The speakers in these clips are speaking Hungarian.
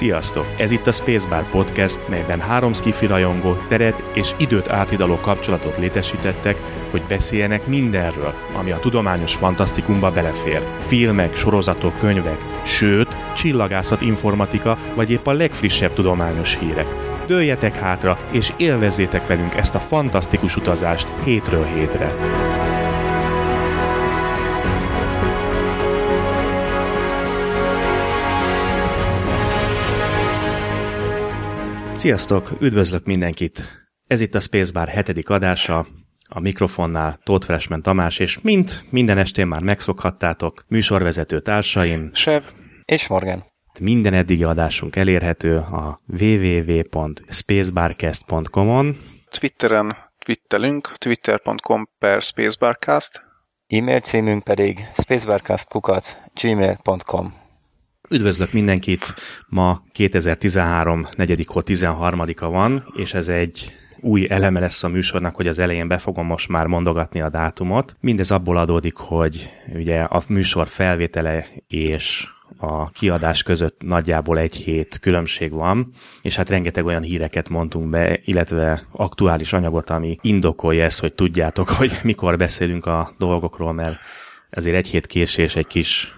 Sziasztok! Ez itt a Spacebar Podcast, melyben három szkifi rajongó teret és időt átidaló kapcsolatot létesítettek, hogy beszéljenek mindenről, ami a tudományos fantasztikumba belefér. Filmek, sorozatok, könyvek, sőt, csillagászat, informatika, vagy épp a legfrissebb tudományos hírek. Dőljetek hátra, és élvezzétek velünk ezt a fantasztikus utazást hétről hétre! Sziasztok! Üdvözlök mindenkit! Ez itt a Spacebar 7. adása, a mikrofonnál Tóth Ferenc Tamás, és mint minden estén már megszokhattátok, műsorvezető társaim, Sev és Morgan. Minden eddigi adásunk elérhető a www.spacebarcast.com-on. Twitteren twittelünk, twitter.com/spacebarcast. E-mail címünk pedig spacebarcast@gmail.com. Üdvözlök mindenkit! Ma 2013. 4. hó 13-a van, és ez egy új eleme lesz a műsornak, hogy az elején be fogom most már mondogatni a dátumot. Mindez abból adódik, hogy ugye a műsor felvétele és a kiadás között nagyjából egy hét különbség van, és hát rengeteg olyan híreket mondtunk be, illetve aktuális anyagot, ami indokolja ezt, hogy tudjátok, hogy mikor beszélünk a dolgokról, mert ezért egy hét késés egy kis...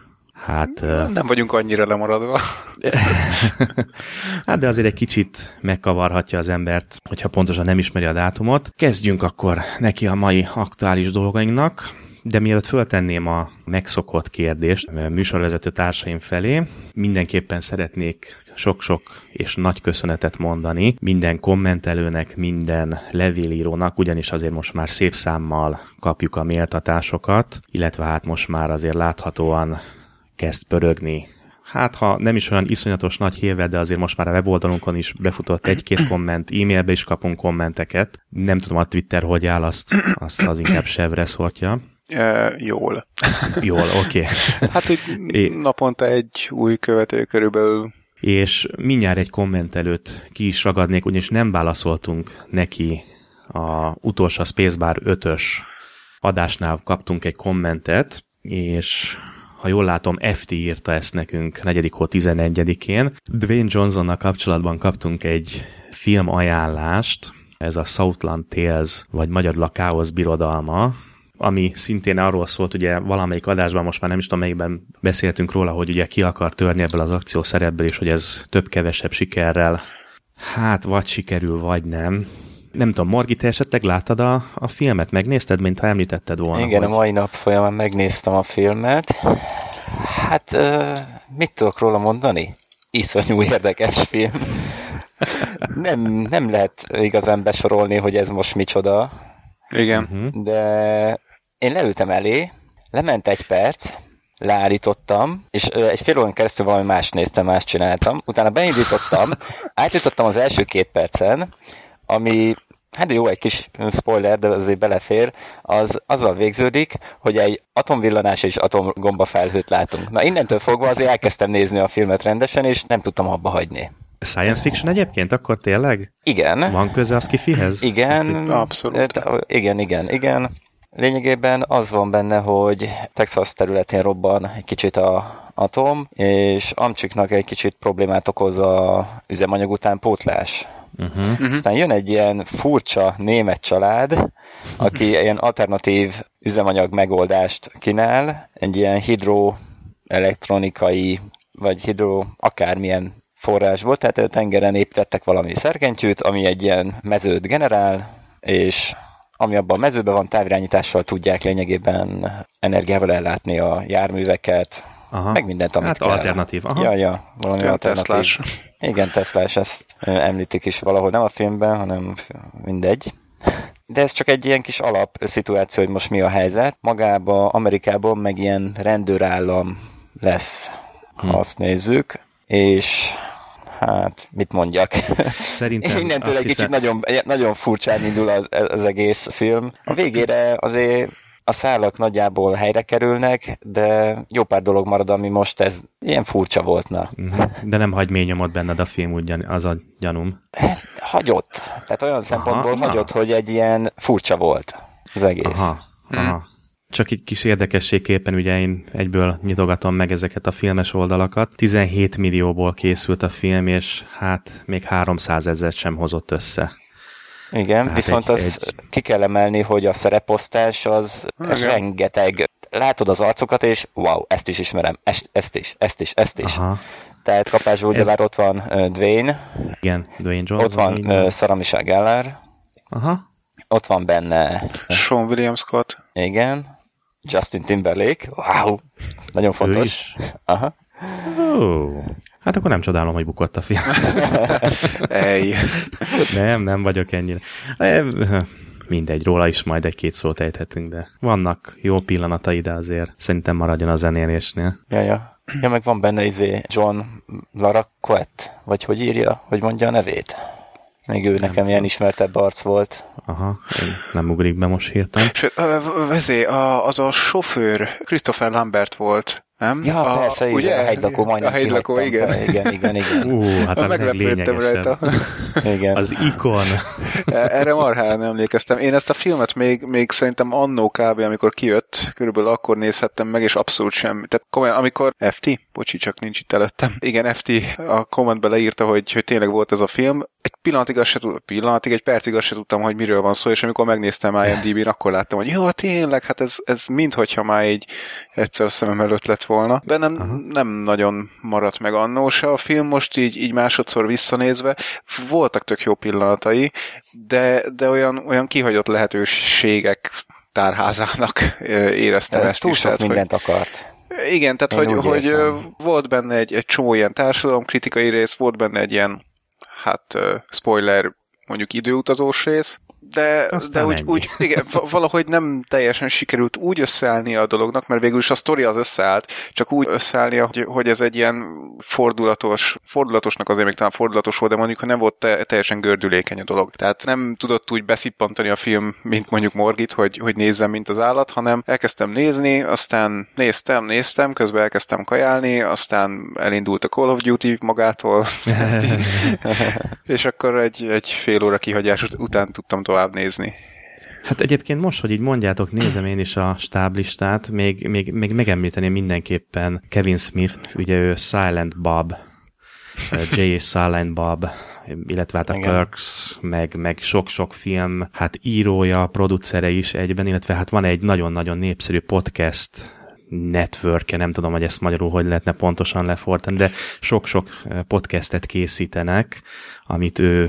Hát, nem vagyunk annyira lemaradva. Hát de azért egy kicsit megkavarhatja az embert, hogyha pontosan nem ismeri a dátumot. Kezdjünk akkor neki a mai aktuális dolgainknak, de mielőtt föltenném a megszokott kérdést műsorvezető társaim felé, mindenképpen szeretnék sok-sok és nagy köszönetet mondani minden kommentelőnek, minden levélírónak, ugyanis azért most már szép számmal kapjuk a méltatásokat, illetve hát most már azért láthatóan kezd pörögni. Hát, ha nem is olyan iszonyatos nagy hírvel, de azért most már a weboldalunkon is befutott egy-két komment, e-mailbe is kapunk kommenteket. Nem tudom, a Twitter hogy áll, azt az inkább Sev reszortja. Jól. Jól, oké. Okay. Hát, hogy naponta egy új követő körülbelül. És mindjárt egy komment előtt ki is ragadnék, ugyanis nem válaszoltunk neki a utolsó Spacebar 5-ös adásnál kaptunk egy kommentet, és... Ha jól látom, FT írta ezt nekünk 4. hó 11-én. Dwayne Johnsonnal kapcsolatban kaptunk egy film ajánlást, ez a Southland Tales, vagy magyarul a Chaos Birodalma, ami szintén arról szólt, ugye valamelyik adásban, most már nem is tudom melyikben beszéltünk róla, hogy ugye ki akar törni ebből az akciószerepből, és hogy ez több-kevesebb sikerrel, hát vagy sikerül, vagy nem. Nem tudom, Margi, te esetleg láttad a filmet? Megnézted, mintha említetted volna? Igen, hogy... a mai nap folyamán megnéztem a filmet. Hát, mit tudok róla mondani? Iszonyú érdekes film. Nem lehet igazán besorolni, hogy ez most micsoda. Igen. De én leültem elé, lement egy perc, leállítottam, és egy fél órán keresztül valami más néztem, más csináltam. Utána beindítottam, állítottam az első 2 percen, ami, hát jó, egy kis spoiler, de azért belefér, az azzal végződik, hogy egy atomvillanás és atomgomba felhőt látunk. Na, innentől fogva azért elkezdtem nézni a filmet rendesen, és nem tudtam abba hagyni. Science fiction egyébként? Akkor tényleg? Igen. Van köze a sci-fihez? Igen. Abszolút. Igen. Lényegében az van benne, hogy Texas területén robban egy kicsit az atom, és Amcsiknak egy kicsit problémát okoz az üzemanyag után pótlás. Uh-huh. Aztán jön egy ilyen furcsa német család, aki ilyen alternatív üzemanyag megoldást kínál, egy ilyen hidroelektronikai, vagy akármilyen forrásból, tehát a tengeren építettek valami szerkentyűt, ami egy ilyen mezőt generál, és ami abban a mezőben van, távirányítással tudják lényegében energiával ellátni a járműveket. Aha. Meg mindent, amit kell. Alternatív. Aha. Ja, valami Tön alternatív. Teslás. Igen, Teslás, ezt említik is valahol, nem a filmben, hanem mindegy. De ez csak egy ilyen kis alapszituáció, hogy most mi a helyzet. Magában, Amerikában meg ilyen rendőrállam lesz, ha azt nézzük, és hát, mit mondjak? Szerintem innentől egy kicsit nagyon, nagyon furcsán indul az egész film. A végére azért a szálak nagyjából helyre kerülnek, de jó pár dolog marad, ami most ez ilyen furcsa volt. Na. De nem hagy mély nyomot benned a film, az a gyanúm. Hagyott. Tehát olyan szempontból hagyott, hogy egy ilyen furcsa volt az egész. Aha. Csak egy kis érdekességképpen ugye én egyből nyitogatom meg ezeket a filmes oldalakat. 17 millióból készült a film, és hát még 300 000 sem hozott össze. Igen, hát viszont azt ki kell emelni, hogy a szereposztás az rengeteg. Látod az arcokat, és wow, ezt is ismerem, ezt is. Aha. Tehát kapásból ugyebár ott van Dwayne. Igen, Dwayne Johnson. Ott van Sarah Michelle Gellar. Aha. Ott van benne Sean William Scott. Igen. Justin Timberlake. Wow! Nagyon fontos. Aha. Oh. Hát akkor nem csodálom, hogy bukott a film. Nem vagyok ennyire. Mindegy, róla is majd egy-két szót ejthetünk, de vannak jó pillanatai, de azért szerintem maradjon a zenélésnél. Ja, meg van benne John Laroquette, vagy hogy írja, hogy mondja a nevét. Még ő nekem ilyen ismertebb arc volt. Aha, nem ugrik be most hirtelen. Sőt, az a sofőr Christopher Lambert volt, nem? Ja, persze, ugye? A hegylakó, majdnem kihagytam. Igen. Hát a meglepődtem rajta. Igen. Az ikon. Erre marhára emlékeztem. Én ezt a filmet még szerintem annó kb. Amikor kijött, körülbelül akkor nézhettem meg, és abszolút semmi. Tehát komolyan, amikor csak nincs itt előttem. Igen, FT a kommentbe leírta, hogy tényleg volt ez a film. Egy percig azt se tudtam, hogy miről van szó, és amikor megnéztem IMDb-n, akkor láttam, hogy jó, tényleg, hát ez minthogyha már így egyszer szemem előtt lett volna. Bennem nem nagyon maradt meg annó se a film, most így másodszor visszanézve. Voltak tök jó pillanatai, de olyan kihagyott lehetőségek tárházának éreztem ezt is. Túl sok mindent akart. Igen, tehát hogy volt benne egy csomó ilyen társadalomkritikai rész, volt benne egy ilyen spoiler, mondjuk időutazós rész, de úgy igen, valahogy nem teljesen sikerült úgy összeállnia a dolognak, mert végül is a sztori az összeállt, csak úgy összeállnia, hogy ez egy ilyen fordulatosnak azért még talán fordulatos volt, de mondjuk, hogy nem volt teljesen gördülékeny a dolog. Tehát nem tudott úgy beszippantani a film, mint mondjuk Morgit, hogy nézzem, mint az állat, hanem elkezdtem nézni, aztán néztem, közben elkezdtem kajálni, aztán elindult a Call of Duty magától, és akkor egy fél óra kihagyás után tudtam tovább nézni. Hát egyébként most, hogy így mondjátok, nézem én is a stáblistát, még megemlíteném mindenképpen Kevin Smith, ugye ő Silent Bob, Jay Silent Bob, illetve a Clerks, meg sok-sok film, írója, producere is egyben, illetve van egy nagyon-nagyon népszerű podcast network-e, nem tudom, hogy ezt magyarul hogy lehetne pontosan lefordítani, de sok-sok podcastet készítenek,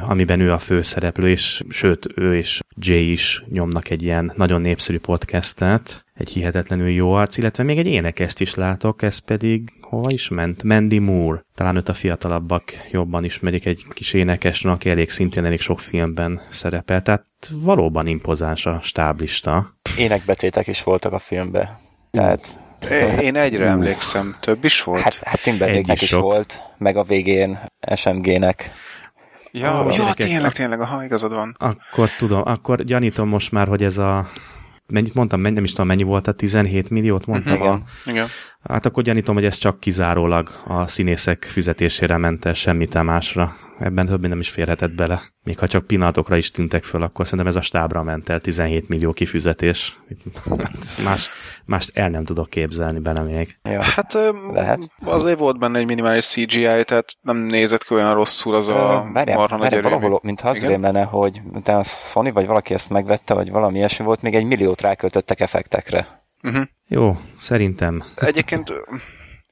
amiben ő a főszereplő, és sőt, ő és Jay is nyomnak egy ilyen nagyon népszerű podcastet, egy hihetetlenül jó arc, illetve még egy énekest is látok, ez pedig hova is ment? Mandy Moore. Talán őt a fiatalabbak jobban ismerik, egy kis énekesnő, aki szintén elég sok filmben szerepel, tehát valóban impozáns a stáblista. Énekbetétek is voltak a filmben. Tehát... Én egyre emlékszem, több is volt. Hát Timberlake-nek is volt, meg a végén SMG-nek. Ja, tényleg, aha, igazad van. Akkor tudom, akkor gyanítom most már, hogy ez a... Mennyit mondtam, nem is tudom, mennyi volt, 17 milliót mondtam. Igen. Hát akkor gyanítom, hogy ez csak kizárólag a színészek fizetésére ment el, semmit másra. Ebben többé nem is férhetett bele. Még ha csak pillanatokra is tűntek föl, akkor szerintem ez a stábra ment el, 17 millió kifizetés. Mást el nem tudok képzelni bele még. Ja, azért volt benne egy minimális CGI, tehát nem nézett ki olyan rosszul az a marha nagy erő. Valahol, mintha az rém lenne, hogy a Sony vagy valaki ezt megvette, vagy valami ilyesmi volt, még 1 milliót ráköltöttek effektekre. Uh-huh. Jó, szerintem. Egyébként...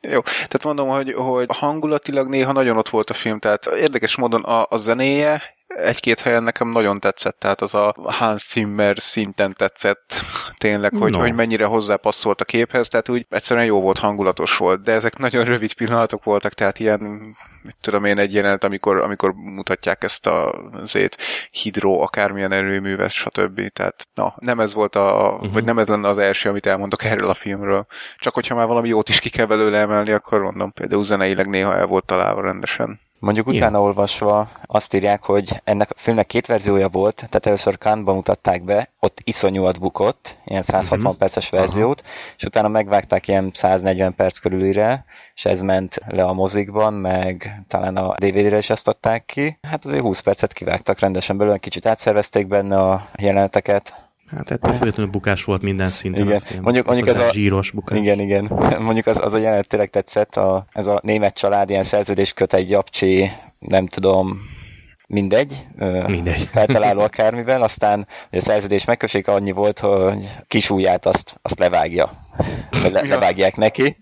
Jó, tehát mondom, hogy hangulatilag néha nagyon ott volt a film, tehát érdekes módon a zenéje egy-két helyen nekem nagyon tetszett, tehát az a Hans Zimmer szinten tetszett tényleg, hogy mennyire hozzápasszolt a képhez, tehát úgy egyszerűen jó volt, hangulatos volt, de ezek nagyon rövid pillanatok voltak, tehát ilyen, egy jelenet, amikor mutatják ezt azért hidró, akármilyen erőművet, stb. Tehát nem ez volt vagy nem ez lenne az első, amit elmondok erről a filmről. Csak hogyha már valami jót is ki kell belőle emelni, akkor mondom, például zeneileg néha el volt találva rendesen. Mondjuk utána olvasva azt írják, hogy ennek a filmnek 2 verziója volt, tehát először Cannes-ban mutatták be, ott iszonyúat bukott, ilyen 160 perces verziót, és utána megvágták ilyen 140 perc körülire, és ez ment le a mozikban, meg talán a DVD-re is ezt adták ki. Hát azért 20 percet kivágtak rendesen belőle, kicsit átszervezték benne a jeleneteket. Hát ettől föltétlenül bukás volt minden szinten. Igen. Mondjuk ez a zsíros bukás. Igen. Mondjuk az a jelenet tényleg tetszett, ez a német család ilyen szerződés köt egy japcsi, nem tudom, mindegy. Feltaláló akármivel, aztán a szerződés megkösik, annyi volt, hogy kis ujját azt levágja. Levágják neki.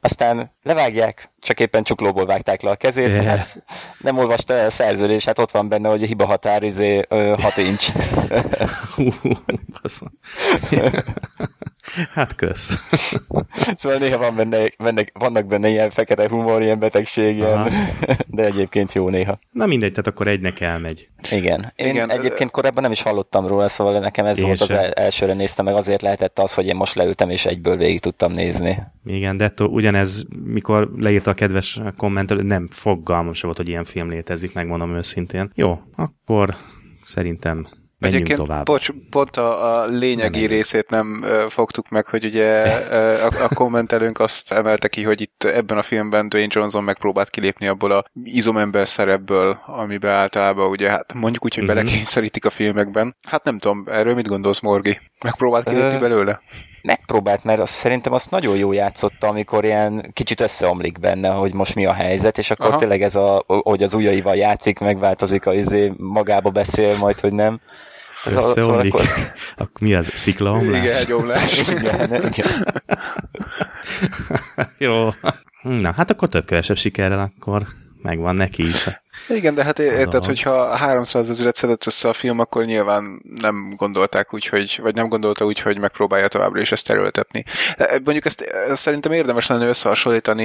Aztán levágják, csak éppen csuklóból vágták le a kezét, hát nem olvasta el a szerződés, hát ott van benne, hogy a hiba határ 6 inch. Hát kösz. Szóval néha van vannak benne ilyen fekete humor, ilyen betegség, ilyen, de egyébként jó néha. Na mindegy, tehát akkor egynek elmegy. Igen. Én egyébként korábban nem is hallottam róla, szóval nekem ez volt az elsőre néztem, meg azért lehetett az, hogy én most leültem és egyből végig tudtam nézni. Igen, de ugyanez, mikor leírta a kedves kommentelő, nem fogalmas volt, hogy ilyen film létezik, megmondom őszintén. Jó, akkor szerintem menjünk tovább. Pont a lényegi részét nem fogtuk meg, hogy ugye a kommentelőnk azt emelte ki, hogy itt ebben a filmben Dwayne Johnson megpróbált kilépni abból a izomember szerepből, amiben általában ugye, hát mondjuk úgy, hogy belekényszerítik a filmekben. Hát nem tudom, erről mit gondolsz, Morgi? Megpróbált kilépni belőle? Megpróbált, mert szerintem azt nagyon jó játszotta, amikor ilyen kicsit összeomlik benne, hogy most mi a helyzet, és akkor tényleg ez hogy az ujjaival játszik, megváltozik magába beszél, majd hogy nem. Összeomlik. Mi az? Sziklaomlás? Igen, egy omlás. Igen. Jó. Na, hát akkor több kevesebb sikerrel akkor megvan neki is. Igen, de hát érted, hogyha 300 000 szedett össze a film, akkor nyilván nem gondolták úgy, vagy nem gondolta úgy, hogy megpróbálja továbbra is ezt erőltetni. Mondjuk ezt szerintem érdemes lenne összehasonlítani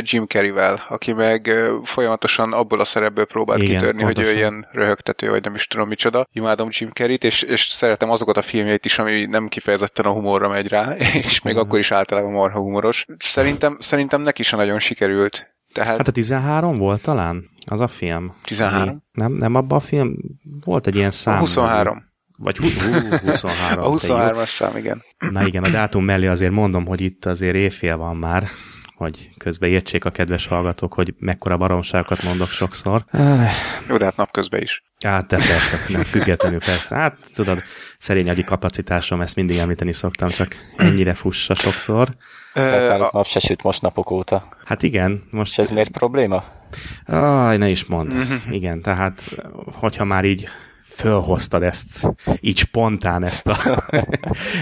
Jim Carrey-vel, aki meg folyamatosan abból a szerepből próbált kitörni, pontosan. Hogy ő ilyen röhögtető, vagy nem is tudom micsoda. Imádom Jim Carrey-t, és szeretem azokat a filmjeit is, ami nem kifejezetten a humorra megy rá, és még akkor is általában marha humoros. Szerintem neki sem nagyon sikerült. Tehát... Hát a 13 volt talán az a film. 13? Nem abban a film volt egy ilyen szám. 23. Vagy 23. A 23-as szám, igen. Na igen, a dátum mellé azért mondom, hogy itt azért éjfél van már, hogy közben értsék a kedves hallgatók, hogy mekkora baromságokat mondok sokszor. Jó, de hát napközben is. Hát de persze, nem függetlenül persze. Hát tudod, szerény agyi kapacitásom, ezt mindig említeni szoktam, csak ennyire fussa sokszor. Nap se süt most napok óta. Hát igen. Most... És ez miért probléma? Aj, ne is mondd. Igen, tehát hogyha már így fölhoztad ezt, így spontán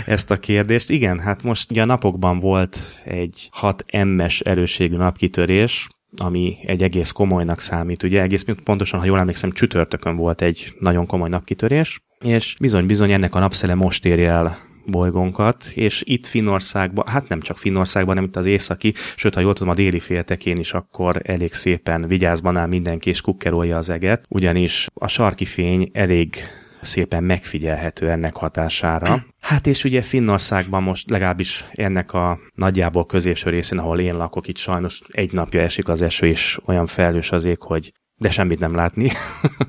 ezt a kérdést. Igen, hát most ugye a napokban volt egy 6 M-es erőségű napkitörés, ami egy egész komolynak számít. Ugye egész pontosan, ha jól emlékszem, csütörtökön volt egy nagyon komoly napkitörés, és bizony-bizony ennek a napszele most érje el bolygónkat, és itt Finnországban, hát nem csak Finnországban, hanem itt az északi, sőt, ha jól tudom, a déli féltekén is akkor elég szépen vigyázban áll mindenki, és kukkerolja az eget, ugyanis a sarki fény elég szépen megfigyelhető ennek hatására. Hát és ugye Finnországban most legalábbis ennek a nagyjából középső részén, ahol én lakok, itt sajnos egy napja esik az eső, és olyan felhős az ég, hogy de semmit nem látni.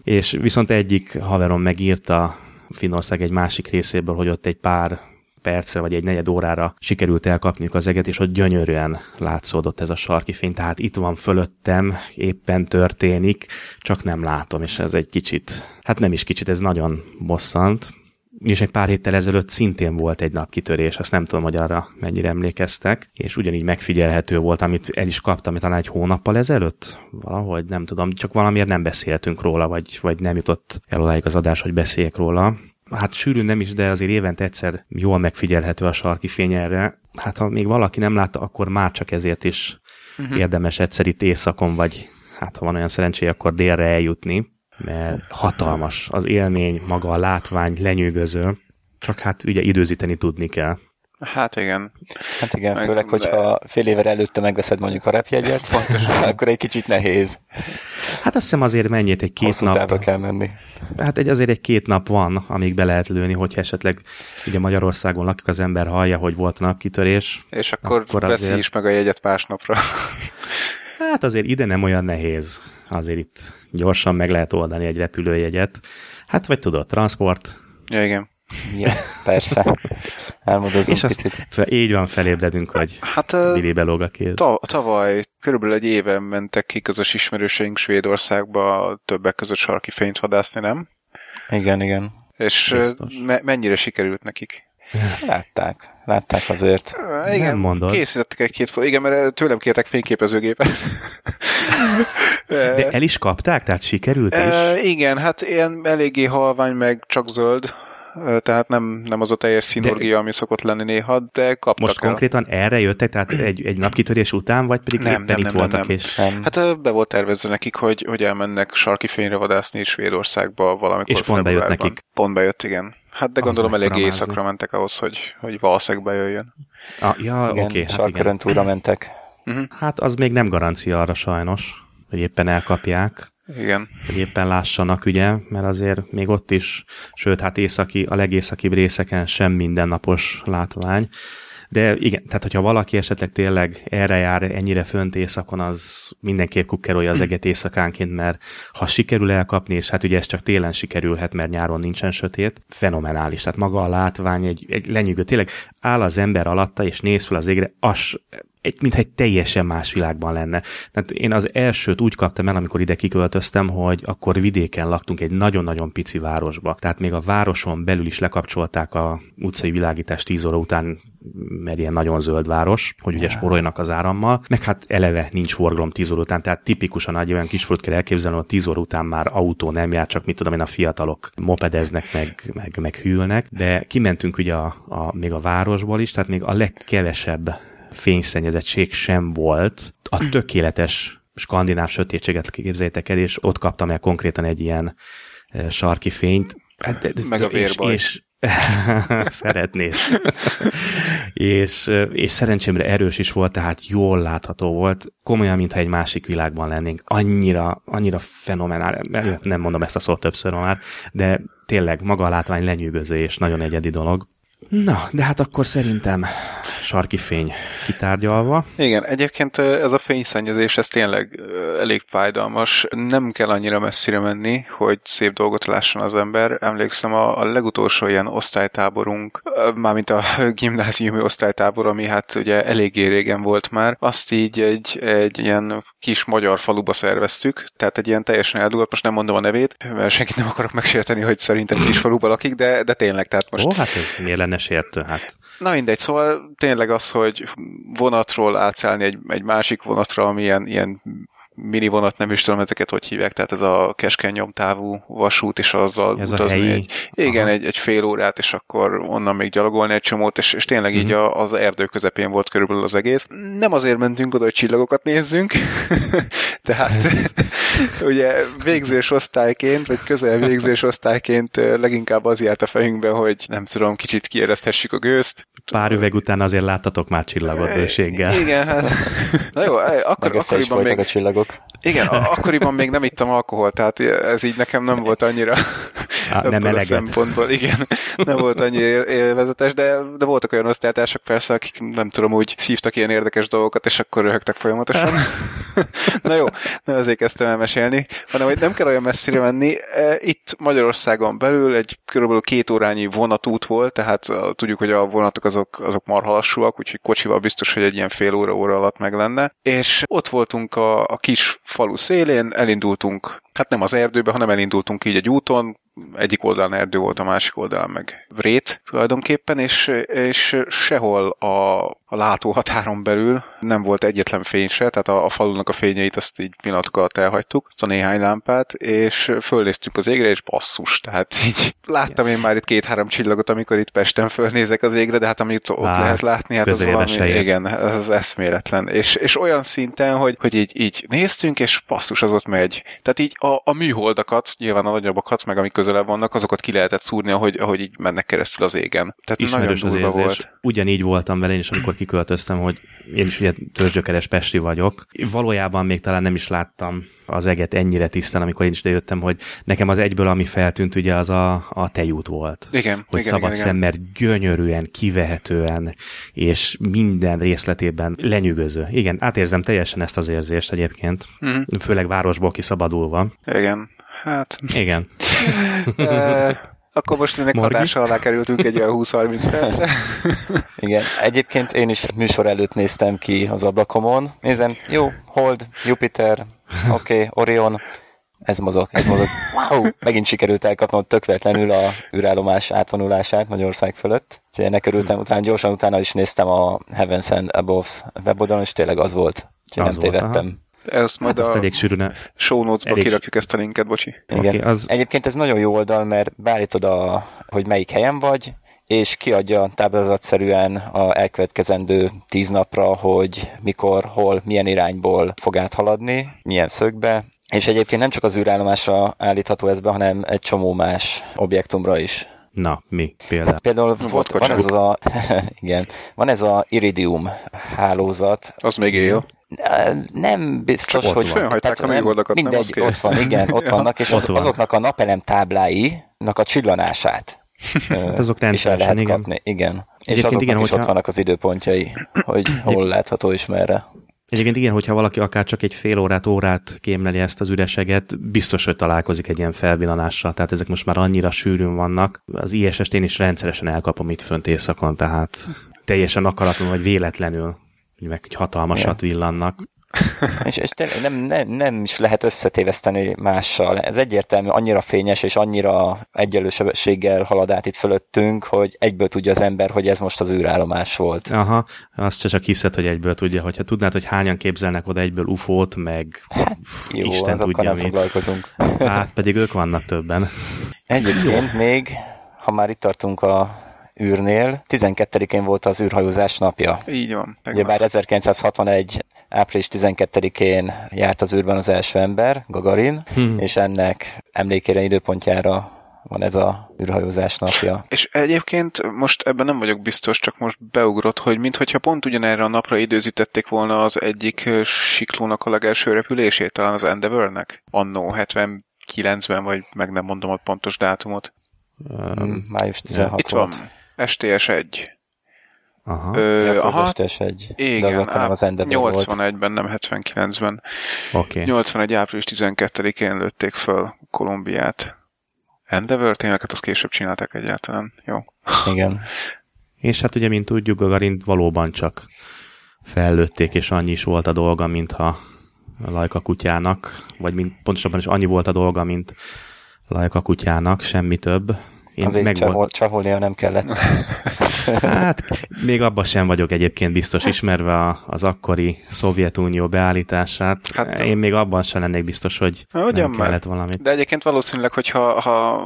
És viszont egyik haverom megírta Finnország egy másik részéből, hogy ott egy pár percre vagy egy negyed órára sikerült elkapniuk az eget, és ott gyönyörűen látszódott ez a sarki fény, tehát itt van fölöttem, éppen történik, csak nem látom, és ez egy kicsit, hát nem is kicsit, ez nagyon bosszant. És egy pár héttel ezelőtt szintén volt egy napkitörés, azt nem tudom, hogy arra mennyire emlékeztek, és ugyanígy megfigyelhető volt, amit el is kaptam, talán egy hónappal ezelőtt, valahogy nem tudom, csak valamiért nem beszéltünk róla, vagy nem jutott el odáig az adás, hogy beszéljek róla. Hát sűrűn nem is, de azért évente egyszer jól megfigyelhető a sarki fény erre. Hát ha még valaki nem látta, akkor már csak ezért is érdemes egyszer itt éjszakon, vagy hát ha van olyan szerencséje, akkor délre eljutni. Mert hatalmas az élmény, maga a látvány lenyűgöző, csak hát ugye időzíteni tudni kell. Hát igen, főleg, hogyha fél évvel előtte megveszed mondjuk a repjegyet, akkor egy kicsit nehéz. Hát azt hiszem azért mennyit egy 2 nap... kell menni. Hát azért egy 2 nap van, amíg be lehet lőni, hogyha esetleg ugye Magyarországon lakik az ember, hallja, hogy volt napkitörés. És akkor veszi azért... is meg a jegyet másnapra. Hát azért ide nem olyan nehéz. Azért itt gyorsan meg lehet oldani egy repülőjegyet. Hát vagy tudod, transport. Ja, igen. Ja, persze. Elmodozunk és picit. Így van, felébredünk, hogy hát, bilébe lóg a kéz. Tavaly körülbelül egy éve mentek ki közös ismerőseink Svédországba többek között sarki fényt vadászni, nem? Igen. És mennyire sikerült nekik? Látták azért. Igen, készítettek egy-két, igen, mert tőlem kértek fényképezőgépet. De el is kapták? Tehát sikerült is? Igen, hát ilyen eléggé halvány, meg csak zöld. Tehát nem az a teljes szinergia, ami szokott lenni néha, de kaptak. Most konkrétan erre jöttek, tehát egy napkitörés után, vagy pedig éppen itt voltak? Nem. Hát be volt tervezve nekik, hogy elmennek sarki fényre vadászni Svédországba valamikor és februárban. És pont bejött nekik. Pont bejött, igen. Hát de gondolom elég éjszakra mentek ahhoz, hogy valószínűleg bejöjjön. Oké. Sarkörön túlra mentek. Hát az még nem garancia arra sajnos, hogy éppen elkapják. Igen. Hogy éppen lássanak, ugye, mert azért még ott is, sőt, hát a legészakibb részeken sem mindennapos látvány. De igen, tehát hogyha valaki esetleg tényleg erre jár ennyire fönt éjszakon, az mindenképp kukkerolja az eget éjszakánként, mert ha sikerül elkapni, és hát ugye ez csak télen sikerülhet, mert nyáron nincsen sötét, fenomenális. Tehát maga a látvány egy lenyűgöző. Tényleg áll az ember alatta, és néz fel az égre, mintha egy teljesen más világban lenne. Tehát én az elsőt úgy kaptam el, amikor ide kiköltöztem, hogy akkor vidéken laktunk egy nagyon-nagyon pici városba. Tehát még a városon belül is lekapcsolták a utcai világítást 10 óra után, mert ilyen nagyon zöld város, hogy ugye spóroljanak az árammal, meg hát eleve nincs forgalom 10 óra után, tehát tipikusan egy olyan kisfalut kell elképzelni, hogy 10 óra után már autó nem jár, csak mit tudom én, a fiatalok mopedeznek, meg hűlnek, de kimentünk ugye még a városból is, tehát még a legkevesebb fényszennyezettség sem volt. A tökéletes skandináv sötétséget képzeljétek el, és ott kaptam el konkrétan egy ilyen sarki fényt. Meg a vérbaj. Szeretnéd. és szerencsémre erős is volt, tehát jól látható volt. Komolyan, mintha egy másik világban lennénk. Annyira fenomenál. Nem mondom ezt a szót többször már, de tényleg maga a látvány lenyűgöző, és nagyon egyedi dolog. Na, de hát akkor szerintem sarki fény kitárgyalva. Igen, egyébként ez a fényszennyezés, ez tényleg elég fájdalmas. Nem kell annyira messzire menni, hogy szép dolgot lásson az ember. Emlékszem, a legutolsó ilyen osztálytáborunk, mármint a gimnáziumi osztálytábor, ami hát ugye eléggé régen volt már, azt így egy ilyen kis magyar faluba szerveztük, tehát egy ilyen teljesen eldugott, most nem mondom a nevét, mert senkit nem akarok megsérteni, hogy szerintem kis faluba lakik, de tényleg, tehát most... hát ez miért lenne sértő, hát? Na mindegy, szóval tényleg az, hogy vonatról átszállni egy másik vonatra, ami ilyen mini vonat, nem is tudom ezeket hogy hívják, tehát ez a keskeny nyomtávú vasút, és azzal ez utazni egy fél órát, és akkor onnan még gyalogolni egy csomót, és tényleg így az erdő közepén volt körülbelül az egész. Nem azért mentünk oda, hogy csillagokat nézzünk, tehát ugye végzésosztályként, vagy közel végzésosztályként leginkább az járt a fejünkben, hogy nem tudom, kicsit kiereszthessük a gőzt. Pár üveg után azért láttatok már csillagot bőséggel. Igen, hát. Na jó, akkoriban még... Igen, akkoriban még nem ittam alkoholt, tehát ez így nekem nem volt annyira a szempontból. Igen, nem volt annyira élvezetes, de voltak olyan osztálytársak persze, akik nem tudom, úgy szívtak ilyen érdekes dolgokat, és akkor röhögtek folyamatosan. Na jó, nem azért kezdtem elmesélni, hanem hogy nem kell olyan messzire menni. Itt Magyarországon belül egy körülbelül 2 órányi vonatút volt, tehát tudjuk, hogy a vonatok azok marha lassúak, úgyhogy kocsival biztos, hogy egy ilyen fél óra alatt meg lenne. És ott voltunk a kis falu szélén, elindultunk, hát nem az erdőbe, hanem elindultunk így egy úton, egyik oldalán erdő volt, a másik oldalán meg rét tulajdonképpen, és sehol a látóhatáron belül nem volt egyetlen fény se, tehát a falunak a fényeit azt így pillanatok alatt elhagytuk, azt a néhány lámpát, és fölnéztünk az égre, és basszus, tehát így láttam én már itt 2-3 csillagot, amikor itt Pesten fölnézek az égre, de hát amit ott lehet látni, hát az valami, igen, az eszméletlen, és olyan szinten, hogy így néztünk, és basszus, az ott megy. Tehát így a műholdakat, nyilván a nagyobbakat, meg amik közelebb vannak, azokat ki lehetett szúrni, ahogy így mennek keresztül az égen. Tehát ismerős nagyon durva volt. Ugyanígy voltam vele én is, amikor kiköltöztem, hogy én is ugye törzsgyökeres pesti vagyok. Valójában még talán nem is láttam az eget ennyire tisztán, amikor én is idejöttem, hogy nekem az egyből, ami feltűnt, ugye az a tejút volt. Igen, hogy igen, szabad szemmel gyönyörűen, kivehetően, és minden részletében lenyűgöző. Igen, átérzem teljesen ezt az érzést egyébként, főleg városból kiszabadulva. Igen, hát... Igen. Akkor most ennek hatása alá kerültünk egy olyan 20-30 percre. Igen, egyébként én is műsor előtt néztem ki az ablakomon. Nézem, jó, Hold, Jupiter, oké, Orion. Ez mozog. Wow! Megint sikerült elkapnom tökvetlenül a űrállomás átvonulását Magyarország fölött. Úgyhogy ennek örültem, utána is néztem a Heavens and Above's weboldalon, és tényleg az volt. Úgyhogy nem tévedtem. Aha. Ezt majd hát a show notes-ba kirakjuk ezt a linket, bocsi. Igen. Okay, az... Egyébként ez nagyon jó oldal, mert beállítod, hogy melyik helyen vagy, és kiadja táblázatszerűen a elkövetkezendő 10 napra, hogy mikor, hol, milyen irányból fog áthaladni, milyen szögbe. És egyébként nem csak az űrállomásra állítható ez be, hanem egy csomó más objektumra is. Na, mi például? Van ez a Iridium hálózat. Az még él. Nem biztos, csak hogy... Fölhajták a műholdakat, nem az kész. Ott van, igen, ott vannak, és azoknak a napelem tábláinak a csillanását. Azok rendszeresen, igen. Igen. És azoknak igen, is hogyha... ott vannak az időpontjai, hogy hol látható és merre. Egyébként igen, hogyha valaki akár csak egy fél órát kémleli ezt az üreseget, biztos, hogy találkozik egy ilyen felvillanással, tehát ezek most már annyira sűrűn vannak. Az ISS-t én is rendszeresen elkapom itt fönt éjszakon, tehát teljesen akaratlanul vagy véletlenül, meg hogy hatalmasat villannak. És nem is lehet összetéveszteni mással. Ez egyértelmű, annyira fényes és annyira egyenlő sebességgel halad át itt fölöttünk, hogy egyből tudja az ember, hogy ez most az űrállomás volt. Aha, azt csak hiszed, hogy egyből tudja. Hogyha tudnád, hogy hányan képzelnek oda egyből UFO-t, meg hát, jó, Isten tudja mit. Hát pedig ők vannak többen. Egyébként még, ha már itt tartunk a űrnél, 12-én volt az űrhajózás napja. Így van. Ugyebár 1961 április 12-én járt az űrben az első ember, Gagarin, és ennek emlékére, időpontjára van ez az űrhajózás napja. És egyébként most ebben nem vagyok biztos, csak most beugrott, hogy minthogyha pont ugyanerre a napra időzítették volna az egyik siklónak a legelső repülését, talán az Endeavournek, annó 79-ben, vagy meg nem mondom a pontos dátumot. Május 16-ot. Itt van, STS-1. Aha. Igen, az 81-ben, nem 79-ben. Okay. 81. április 12-én lőtték föl Kolumbiát. Endeavour tényeket azt később csinálták egyáltalán. Jó. Igen. És hát ugye, mint tudjuk, Gagarint valóban csak fellőtték, és annyi is volt a dolga, mintha a Lajka kutyának, vagy pontosabban is annyi volt a dolga, mint Lajka kutyának, semmi több. Én azért csaholnia nem kellett. Hát, még abban sem vagyok egyébként biztos, ismerve az akkori Szovjetunió beállítását. Hát, én még abban sem lennék biztos, hogy nem kellett valamit. De egyébként valószínűleg, hogyha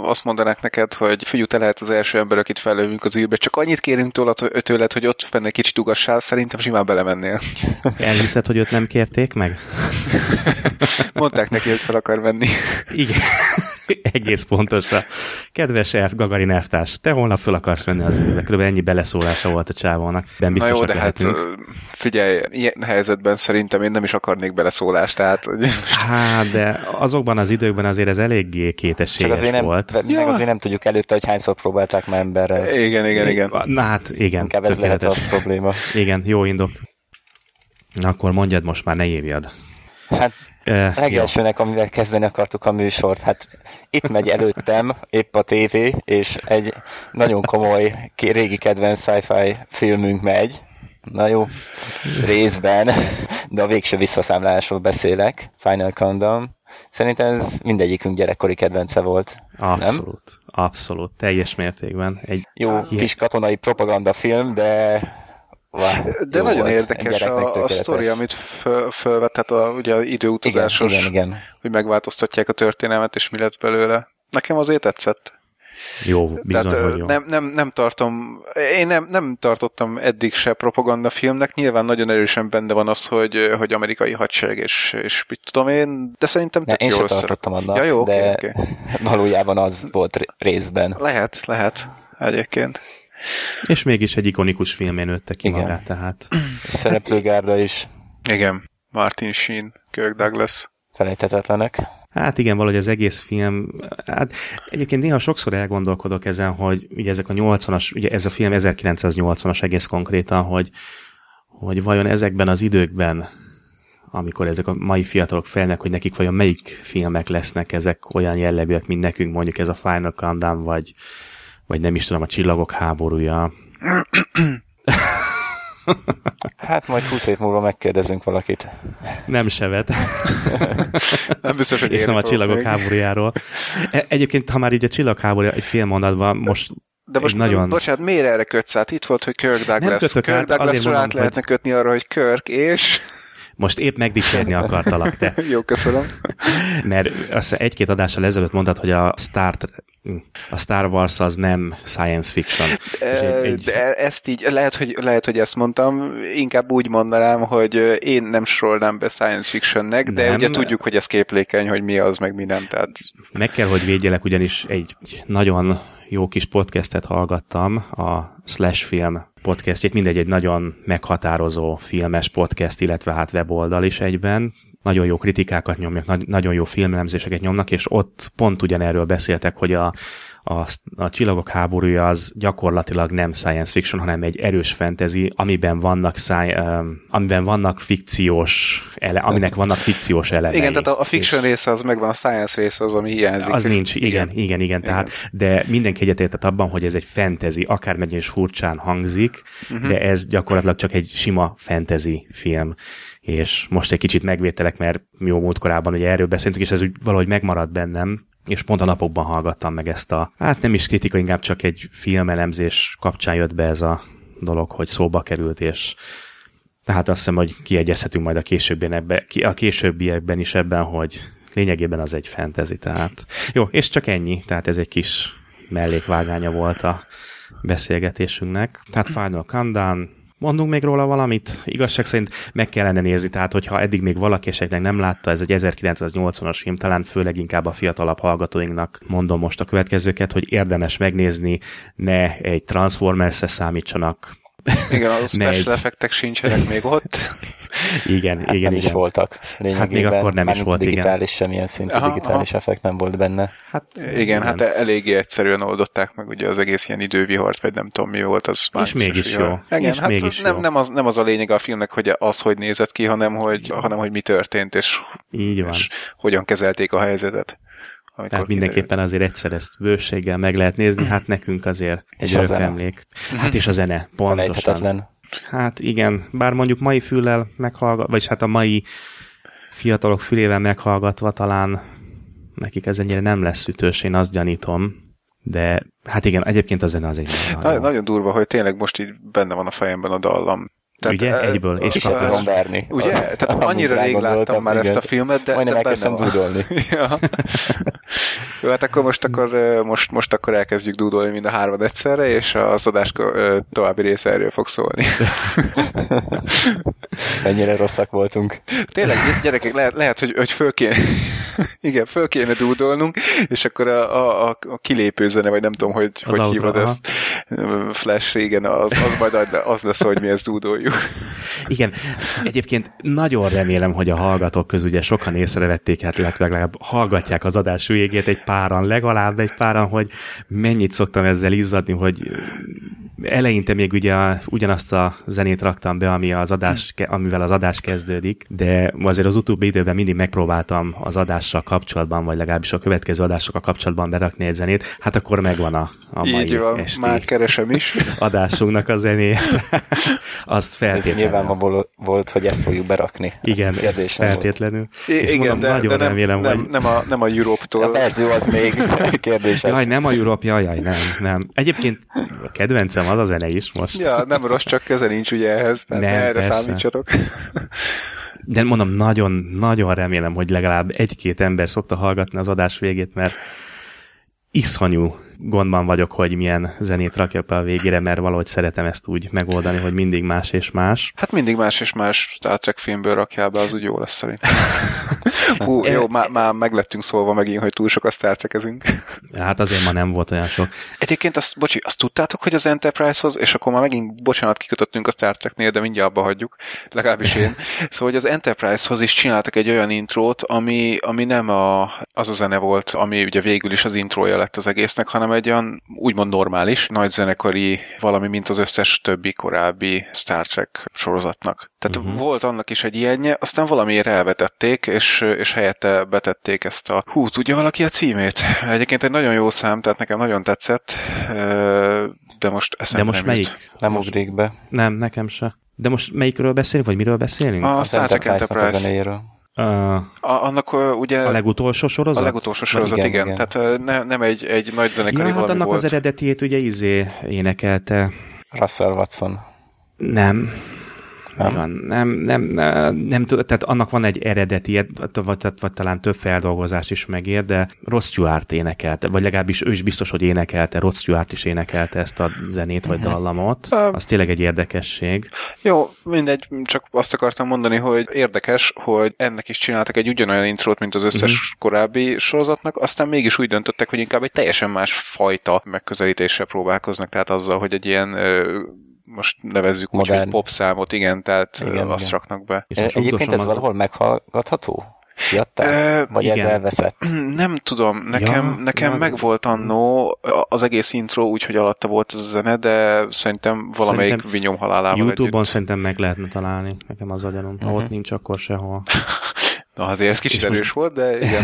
azt mondanák neked, hogy figyelj, te lehet az első ember, akit fellövünk az űrbe, csak annyit kérünk tőled, hogy ott fenn egy kicsit ugassál, szerintem simán belemennél. Elhiszed, hogy őt nem kérték meg? Mondták neki, hogy fel akar menni. Igen. Egész pontosan. Kedves Gagarin elvtárs, te holnap föl akarsz menni az űrbe. Körülbelül ennyi beleszólása volt a csávónak. De biztosak jó, de lehetünk. Hát, figyelj, ilyen helyzetben szerintem én nem is akarnék beleszólást. Tehát, de azokban az időkben azért ez eléggé kétességes volt. Meg azért nem tudjuk előtte, hogy hányszor próbálták már emberrel. Igen. Na hát, igen. Inkább ez lehet a probléma. Igen, jó indok. Na akkor mondjad most már, ne évjad. Hát, legelsőnek, amivel kezdeni akartuk a műsort, hát itt megy előttem épp a tévé, és egy nagyon komoly, régi kedvenc sci-fi filmünk megy. Na jó, részben, de a végső visszaszámlásról beszélek, Final Countdown. Szerintem ez mindegyikünk gyerekkori kedvence volt. Abszolút, teljes mértékben. Egy jó kis katonai propagandafilm, de... De nagyon volt. Érdekes a sztori, amit fölvett, tehát ugye az időutazásos, igen. Hogy megváltoztatják a történelmet, és mi lett belőle. Nekem azért tetszett. Jó, bizony, tehát, jó. Én nem tartottam eddig se propagandafilmnek, nyilván nagyon erősen benne van az, hogy amerikai hadsereg, és mit tudom én, de szerintem tök jól össze. Én sem tartottam annak, valójában az volt részben. Lehet egyébként. És mégis egy ikonikus filmén nőtte ki magát, tehát. Szereplőgárda is. Igen, Martin Sheen, Kirk Douglas. Felejthetetlenek. Hát igen, valahogy az egész film, hát egyébként néha sokszor elgondolkodok ezen, hogy ugye ezek a 80-as, ugye ez a film 1980-as egész konkrétan, hogy vajon ezekben az időkben, amikor ezek a mai fiatalok felnek, hogy nekik vajon melyik filmek lesznek, ezek olyan jellegűek, mint nekünk, mondjuk ez a Final Countdown, vagy nem is tudom, a Csillagok háborúja. Hát majd 20 év múlva megkérdezünk valakit. Nem Sevet. Nem biztos, hogy és nem a Csillagok háborújáról. Egyébként, ha már így a Csillagháború egy félmondatban most... De most nagyon... bocsánat, miért erre kötsz át? Itt volt, hogy Kirk Douglas. Kirk Douglasról át lehetne kötni arra, hogy Kirk és... Most épp megdicsérni akartalak, te. Jó, köszönöm. Mert azt egy-két adással ezelőtt mondtad, hogy a Star Wars az nem science fiction. De ezt így, lehet, hogy ezt mondtam, inkább úgy mondanám, hogy én nem sorolnám be science fictionnek, de nem. Ugye tudjuk, hogy ez képlékeny, hogy mi az, meg mi nem. Tehát... Meg kell, hogy védjelek, ugyanis egy nagyon jó kis podcastet hallgattam, a Slash Film podcastjét, mindegy, egy nagyon meghatározó filmes podcast, illetve hát weboldal is egyben. Nagyon jó kritikákat nyomnak, nagyon jó filmelemzéseket nyomnak, és ott pont ugyanerről beszéltek, hogy a Csillagok háborúja az gyakorlatilag nem science fiction, hanem egy erős fantasy, aminek vannak fikciós elemei. Igen, tehát a fiction része az megvan, a science része az, ami hiányzik. Az nincs, igen. Tehát, de mindenki egyetértett abban, hogy ez egy fantasy, akármennyire is furcsán hangzik, de ez gyakorlatilag csak egy sima fantasy film. És most egy kicsit megvételek, mert jó múltkorában ugye erről beszéltünk, és ez úgy valahogy megmaradt bennem, és pont a napokban hallgattam meg ezt a... Hát nem is kritika, inkább csak egy filmelemzés kapcsán jött be ez a dolog, hogy szóba került, és tehát azt hiszem, hogy kiegyezhetünk majd a későbbiekben is ebben, hogy lényegében az egy fantasy, tehát... Jó, és csak ennyi, tehát ez egy kis mellékvágánya volt a beszélgetésünknek. Tehát Final Countdown... Mondunk még róla valamit? Igazság szerint meg kellene nézni, tehát hogyha eddig még valaki esetleg nem látta, ez egy 1980-as film, talán főleg inkább a fiatalabb hallgatóinknak mondom most a következőket, hogy érdemes megnézni, ne egy Transformers-re számítsanak. Igen, a special effektek sincsenek még ott. Igen, hát igen. Nem is voltak. Hát még akkor nem is volt, digitális, semmilyen szintű digitális effekt nem volt benne. Hát igen, hát eléggé egyszerűen oldották meg, ugye az egész ilyen idővihart, vagy nem tudom mi volt, az már... És mégis jó. Igen, és hát mégis nem az a lényeg a filmnek, hogy az hogy nézett ki, hanem hogy mi történt, és, így van. És hogyan kezelték a helyzetet. Tehát mindenképpen azért egyszer ezt bőséggel meg lehet nézni, hát nekünk azért egy örök emlék. Hát és a zene, pontosan. Hát igen, bár mondjuk mai füllel meghallgatva, vagyis hát a mai fiatalok fülével meghallgatva talán nekik ez ennyire nem lesz ütős, én azt gyanítom. De hát igen, egyébként a zene az egy nagyon durva, hogy tényleg most így benne van a fejemben a dallam. Tehát, ugye? Egyből, és kaptam verni. Ugye? Tehát annyira rég láttam már ezt a filmet, de majdnem elkezdtem dúdolni. Ja. Jó, hát akkor most akkor elkezdjük dúdolni mind a hármat egyszerre, és az adás további része erről fog szólni. Ennyire rosszak voltunk. Tényleg, gyerekek, lehet hogy föl kéne... Igen, föl kéne dúdolnunk, és akkor a kilépő zene, vagy nem tudom, hogy hívod ezt. Flash, igen, az majd az lesz, hogy mi ezt dúdoljuk. Igen, egyébként nagyon remélem, hogy a hallgatók közül ugye sokan észrevették, hát legalább hallgatják az adás végét legalább egy páran, hogy mennyit szoktam ezzel izzadni, hogy eleinte még ugye ugyanazt a zenét raktam be, amivel az adás kezdődik, de azért az utóbbi időben mindig megpróbáltam az adással kapcsolatban, vagy legalábbis a következő adásokkal kapcsolatban berakni egy zenét, hát akkor megvan a mai esti keresem is. Adásunknak a zenét. Azt feltétlenül. Ez nyilvánvaló volt, hogy ezt fogjuk berakni. Igen, ez feltétlenül. És mondom, nagyon remélem, hogy... Nem a Europe-tól. A verzió az még kérdéses. Jaj, nem a Europe, nem. Egyébként a kedvencem az a zene is most. Ja, nem rossz, csak köze nincs ugye ehhez. Nem, erre számítsatok. De mondom, nagyon remélem, hogy legalább egy-két ember szokta hallgatni az adás végét, mert iszonyú gondban vagyok, hogy milyen zenét rakjak be a végére, mert valahogy szeretem ezt úgy megoldani, hogy mindig más és más. Hát mindig más és más Star Trek filmből rakjál be, az úgy jó lesz szerintem. Jó, már meglettünk szólva megint, hogy túl sokat Star Trek-ezünk. Hát azért ma nem volt olyan sok. Egyébként azt tudtátok, hogy az Enterprise-hoz, és akkor már megint, bocsánat, kikötöttünk a Star Treknél, de mindjárt abba hagyjuk, legalábbis én. Szóval, hogy az Enterprise-hoz is csináltak egy olyan intrót, ami nem az a zene volt, ami ugye végül is az intrója lett az egésznek, hanem egy olyan úgymond normális, nagyzenekari valami, mint az összes többi korábbi Star Trek sorozatnak. Tehát volt annak is egy ilyenje, aztán valamiért elvetették, és helyette betették ezt a... Hú, tudja valaki a címét? Egyébként egy nagyon jó szám, tehát nekem nagyon tetszett. De most eszembe nem melyik? Nem ugrik be. Nem, nekem se. De most melyikről beszélünk, vagy miről beszélünk? A Star Trek Enterprise. Annak ugye... A legutolsó sorozat? A legutolsó sorozat, igen. Tehát nem egy nagy zenekari valami volt. Hát annak volt. Az eredetiét ugye énekelte. Russell Watson. Nem, tehát annak van egy eredeti, vagy talán több feldolgozás is megér, de Rod Stewart énekelte, vagy legalábbis ő is biztos, hogy énekelte, Rod Stewart is énekelte ezt a zenét, vagy dallamot. Az tényleg egy érdekesség. Jó, mindegy, csak azt akartam mondani, hogy érdekes, hogy ennek is csináltak egy ugyanolyan intrót, mint az összes korábbi sorozatnak, aztán mégis úgy döntöttek, hogy inkább egy teljesen más fajta megközelítéssel próbálkoznak, tehát azzal, hogy egy ilyen... most nevezzük úgy, hogy popszámot, igen, tehát azt raknak be. Egyébként ez valahol meghallgatható? Vagy ez elveszett? Nem tudom, nekem megvolt annó az egész intro, úgyhogy alatta volt ez a zene, de szerintem valamelyik vinyom halálával YouTube-on együtt. Szerintem meg lehetne találni, nekem az agyanom. Ha ott nincs, akkor sehol. Na, azért ez kicsit erős most... volt, de igen.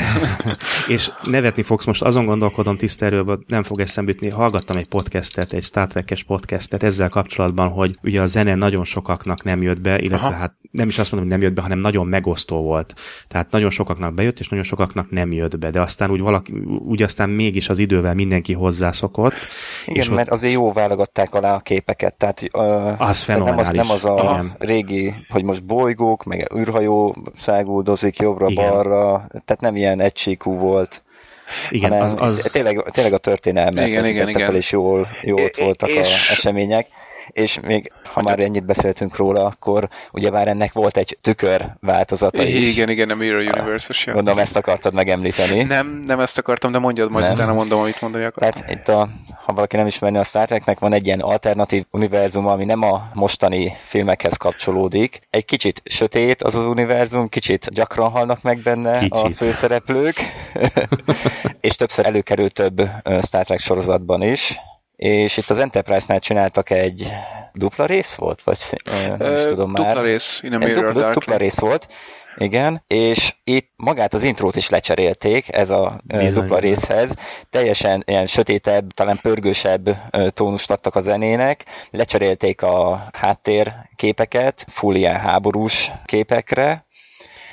És nevetni fogsz, most azon gondolkodom tisztelőből, nem fog eszembe jutni. Hallgattam egy podcastet, egy Star Trek-es podcastet ezzel kapcsolatban, hogy ugye a zene nagyon sokaknak nem jött be, illetve hát nem is azt mondom, hogy nem jött be, hanem nagyon megosztó volt. Tehát nagyon sokaknak bejött, és nagyon sokaknak nem jött be, de aztán aztán mégis az idővel mindenki hozzászokott. Igen, és mert azért jó válogatták alá a képeket, tehát az fenomenális. Nem az a régi, hogy most bolygók, meg űrhajó száguldozik jobbra-balra, tehát nem ilyen egysíkú volt. Igen, az... Tényleg a történelmet. Igen. Fel is jól voltak és... az események. És még, ha már ennyit beszéltünk róla, akkor ugyebár ennek volt egy tükör változata is. Igen, a Mirror Universe-os. Gondolom, ezt akartad megemlíteni. Nem ezt akartam, de mondjad, majd utána mondom, amit mondani akartam. Tehát itt, ha valaki nem ismerni a Star Treknek, van egy ilyen alternatív univerzum, ami nem a mostani filmekhez kapcsolódik. Egy kicsit sötét az univerzum, kicsit gyakran halnak meg benne a főszereplők, és többször előkerül több Star Trek sorozatban is. És itt az Enterprise-nál csináltak egy dupla rész volt? Vagy nem is tudom már. Dupla rész volt, igen. És itt magát az intrót is lecserélték, ez a dupla részhez. Teljesen ilyen sötétebb, talán pörgősebb tónust adtak a zenének. Lecserélték a háttérképeket, full ilyen háborús képekre.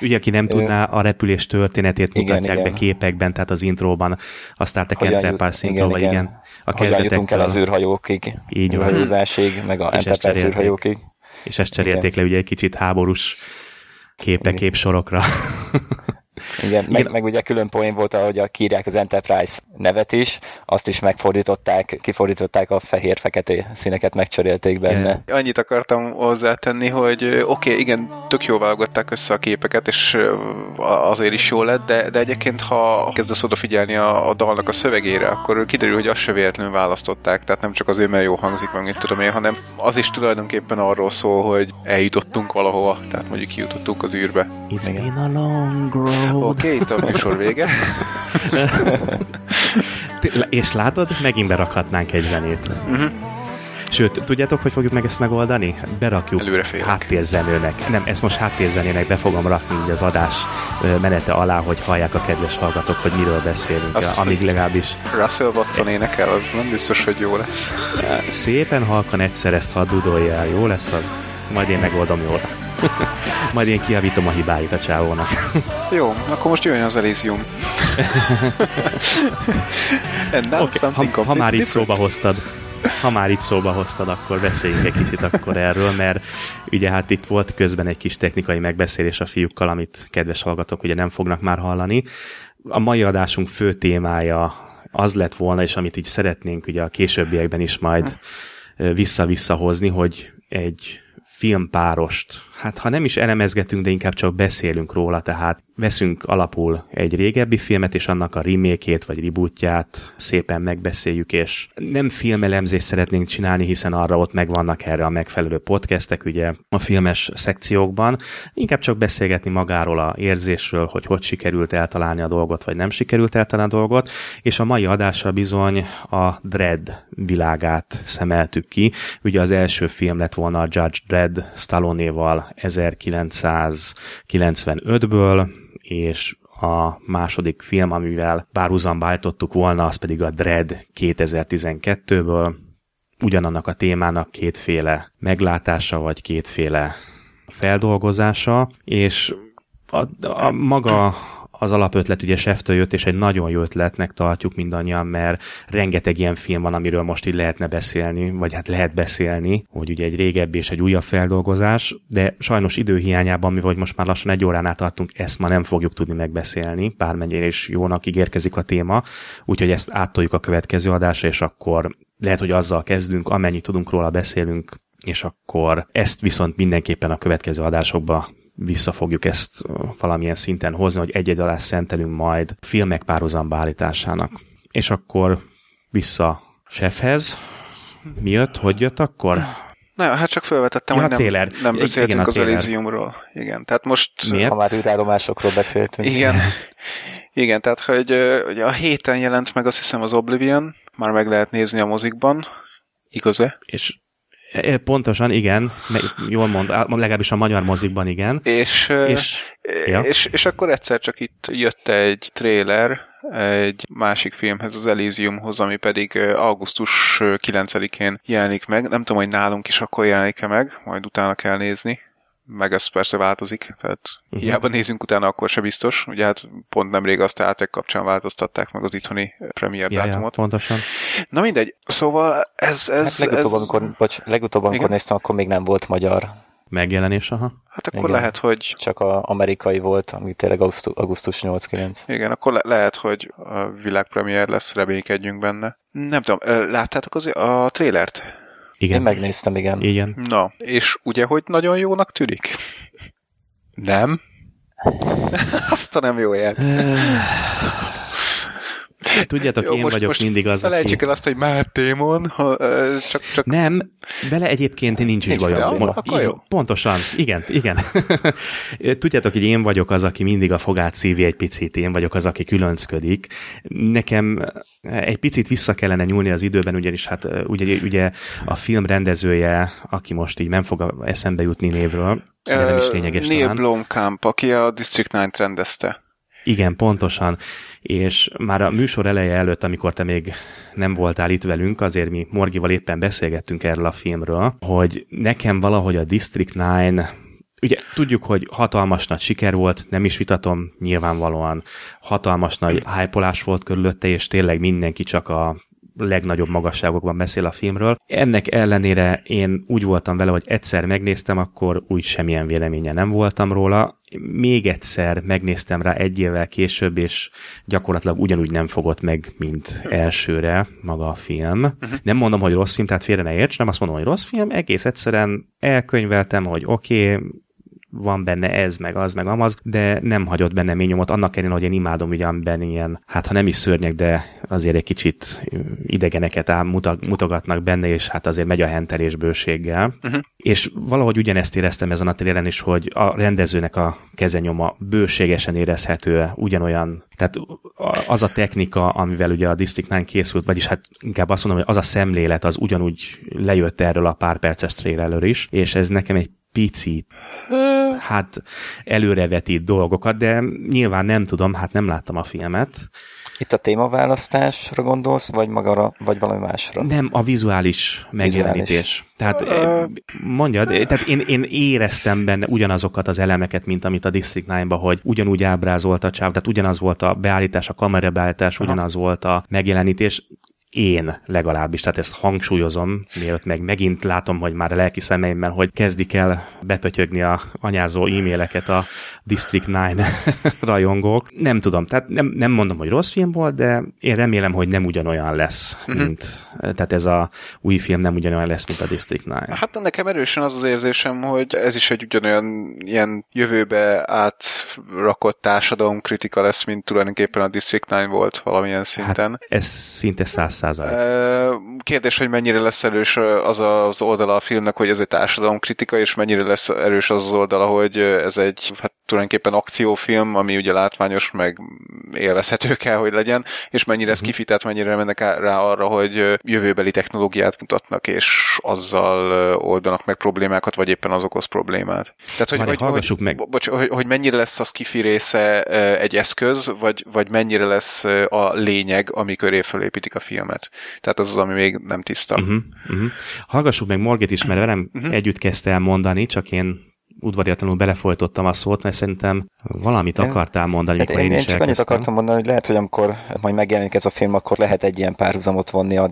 Ugye, aki nem tudná, a repülés történetét mutatják be képekben, tehát az intróban, aztán a Enterprise intróban, igen. Hogyan jutunk el az űrhajókig, így van. Űrhajózásig, meg a Enterprise űrhajókig. És ezt cserélték le ugye egy kicsit háborús képsorokra. Igen, meg ugye külön poén volt, ahogy kiírják az Enterprise nevet is, azt is kifordították a fehér-feketé színeket, megcserélték benne. Annyit akartam hozzátenni, hogy igen, tök jól válogatták össze a képeket, és azért is jó lett, de egyébként, ha kezdesz odafigyelni a dalnak a szövegére, akkor kiderül, hogy azt se véletlenül választották, tehát nem csak azért, mert jó hangzik, meg mit tudom én, hanem az is tulajdonképpen arról szól, hogy eljutottunk valahova, tehát mondjuk kijutottunk az űrbe. It's been a long road. Oké, itt a műsor vége. És látod, megint berakhatnánk egy zenét. Sőt, tudjátok, hogy fogjuk meg ezt megoldani? Berakjuk háttérzenőnek. Nem, ezt most háttérzenének be fogom rakni így az adás menete alá, hogy hallják a kedves hallgatók, hogy miről beszélünk. Amíg legalábbis... Russell Watson énekel, az nem biztos, hogy jó lesz. Szépen halkan egyszer ezt hadd dudoljál, jó lesz az? Majd én megoldom jól. Majd én kijavítom a hibáit a csávónak. Jó, akkor most jöjjön az Elysium. Ha már itt szóba hoztad, akkor beszéljünk egy kicsit akkor erről, mert ugye hát itt volt közben egy kis technikai megbeszélés a fiúkkal, amit kedves hallgatók ugye nem fognak már hallani. A mai adásunk fő témája az lett volna, és amit így szeretnénk ugye a későbbiekben is majd vissza-vissza hozni, hogy egy filmpárost, hát ha nem is elemezgetünk, de inkább csak beszélünk róla, tehát veszünk alapul egy régebbi filmet, és annak a remake-ét vagy rebootját szépen megbeszéljük, és nem filmelemzést szeretnénk csinálni, hiszen arra ott megvannak erre a megfelelő podcastek, ugye a filmes szekciókban, inkább csak beszélgetni magáról a érzésről, hogy sikerült eltalálni a dolgot, vagy nem sikerült eltalálni a dolgot, és a mai adásra bizony a Dredd világát szemeltük ki, ugye az első film lett volna a Judge Dredd Stallone-val 1995-ből, és a második film, amivel párhuzamba állítottuk volna, az pedig a Dredd 2012-ből, ugyanannak a témának kétféle meglátása, vagy kétféle feldolgozása, és a maga az alapötlet ugye Sev-től jött, és egy nagyon jó ötletnek tartjuk mindannyian, mert rengeteg ilyen film van, amiről most így lehetne beszélni, vagy hát lehet beszélni, hogy ugye egy régebbi és egy újabb feldolgozás, de sajnos időhiányában, mivel most már lassan egy óránál tartunk, ezt ma nem fogjuk tudni megbeszélni, bármennyire is jónak ígérkezik a téma, úgyhogy ezt áttoljuk a következő adásra, és akkor lehet, hogy azzal kezdünk, amennyit tudunk róla beszélünk, és akkor ezt viszont mindenképpen a következő adásokba vissza fogjuk ezt valamilyen szinten hozni, hogy egy-egy adást szentelünk majd filmek párhuzamba állításának. És akkor vissza Sevhez. Mi jött? Hogy jött akkor? Na jó, hát csak felvetettem, ja, hogy nem beszéltünk igen, az Elysiumról. Igen, tehát most... Miért? Ha már űrállomásokról beszéltünk. Igen, igen, tehát hogy ugye a héten jelent meg azt hiszem az Oblivion, már meg lehet nézni a mozikban. Igaz-e? És pontosan, igen. Jól mond, legalábbis a magyar mozikban, igen. És akkor egyszer csak itt jött egy trailer egy másik filmhez, az Elysiumhoz, ami pedig augusztus 9-én jelenik meg. Nem tudom, hogy nálunk is akkor jelenik-e meg, majd utána kell nézni. Meg ez persze változik, tehát hiába nézünk utána, akkor se biztos. Ugye hát pont nemrég a Star Trek kapcsán változtatták meg az itthoni premier dátumot. Ja, pontosan. Na mindegy, szóval ez... Hát legutóbb, amikor néztem, akkor még nem volt magyar megjelenés, aha. Hát akkor igen. Lehet, hogy... Csak az amerikai volt, ami tényleg augusztus 8-9. Igen, akkor lehet, hogy a világpremiér lesz, reménykedjünk benne. Nem tudom, láttátok a trailert? Igen. Én megnéztem, igen. Na, és ugye, hogy nagyon jónak tűnik? Nem? Azt a nem jó jel. Tudjátok, jó, én most, vagyok most mindig az, aki... Felejtsük el azt, hogy Matt Damon, csak... Nem, vele egyébként nincs is bajom. Pontosan, igen. Tudjátok, hogy én vagyok az, aki mindig a fogát szívja egy picit, én vagyok az, aki különcködik. Nekem egy picit vissza kellene nyúlni az időben, ugyanis hát ugye a film rendezője, aki most így nem fog eszembe jutni névről, de nem is lényeges talán. Neil Blomkamp, aki a District 9-t rendezte. Igen, pontosan. És már a műsor eleje előtt, amikor te még nem voltál itt velünk, azért mi Morgival éppen beszélgettünk erről a filmről, hogy nekem valahogy a District 9, ugye tudjuk, hogy hatalmas nagy siker volt, nem is vitatom, nyilvánvalóan hatalmas nagy hype-olás volt körülötte, és tényleg mindenki csak a legnagyobb magasságokban beszél a filmről. Ennek ellenére én úgy voltam vele, hogy egyszer megnéztem, akkor úgy semmilyen véleménye nem voltam róla. Még egyszer megnéztem rá egy évvel később, és gyakorlatilag ugyanúgy nem fogott meg, mint elsőre maga a film. Nem mondom, hogy rossz film, tehát félre ne érts, nem azt mondom, hogy rossz film, egész egyszerűen elkönyveltem, hogy oké, van benne ez, meg az, meg amaz, de nem hagyott benne mély nyomot, annak ellenére, hogy én imádom ugyanben ilyen, hát ha nem is szörnyek, de azért egy kicsit idegeneket mutogatnak benne, és hát azért megy a hentelés bőséggel. És valahogy ugyanezt éreztem ezen a téren is, hogy a rendezőnek a kezenyoma bőségesen érezhető, ugyanolyan, tehát az a technika, amivel ugye a District 9 készült, vagyis hát inkább azt mondom, hogy az a szemlélet, az ugyanúgy lejött erről a pár perces trailerről is, és ez nekem egy picit hát előrevetít dolgokat, de nyilván nem tudom, hát nem láttam a filmet. Itt a témaválasztásra gondolsz, vagy magára, vagy valami másra? Nem, a vizuális megjelenítés. Tehát mondjad, tehát én éreztem benne ugyanazokat az elemeket, mint amit a District 9-ban, hogy ugyanúgy ábrázolt a csáv, tehát ugyanaz volt a beállítás, a kamerabeállítás, ugyanaz volt a megjelenítés. Én legalábbis, tehát ezt hangsúlyozom, mielőtt meg megint látom, hogy már a lelki szemeimmel, hogy kezdik el bepötyögni a anyázó e-maileket a District 9 rajongók. Nem tudom, tehát nem mondom, hogy rossz film volt, de én remélem, hogy nem ugyanolyan lesz, mint, tehát ez a új film nem ugyanolyan lesz, mint a District 9. Hát nekem erősen az az érzésem, hogy ez is egy ugyanolyan ilyen jövőbe átrakott társadalomkritika lesz, mint tulajdonképpen a District 9 volt valamilyen szinten. Hát ez szinte 100%. Kérdés, hogy mennyire lesz erős az az oldala a filmnek, hogy ez egy társadalomkritika, és mennyire lesz erős az oldala, hogy ez egy, hát tulajdonképpen akciófilm, ami ugye látványos, meg élvezhető kell, hogy legyen, és mennyire ez kifitett, mennyire mennek rá arra, hogy jövőbeli technológiát mutatnak, és azzal oldanak meg problémákat, vagy éppen az okoz problémát. Tehát, hogy mennyire lesz az kifi része egy eszköz, vagy mennyire lesz a lényeg, ami köré felépítik a filmet. Tehát az az, ami még nem tiszta. Hallgassuk meg Morgit is, mert velem együtt kezdte el mondani, csak én udvariatlanul belefolytottam a szót, mert szerintem valamit akartál mondani, mikor én is elkezdtem. Én csak akartam mondani, hogy lehet, hogy amikor majd megjelenik ez a film, akkor lehet egy ilyen párhuzamot vonni a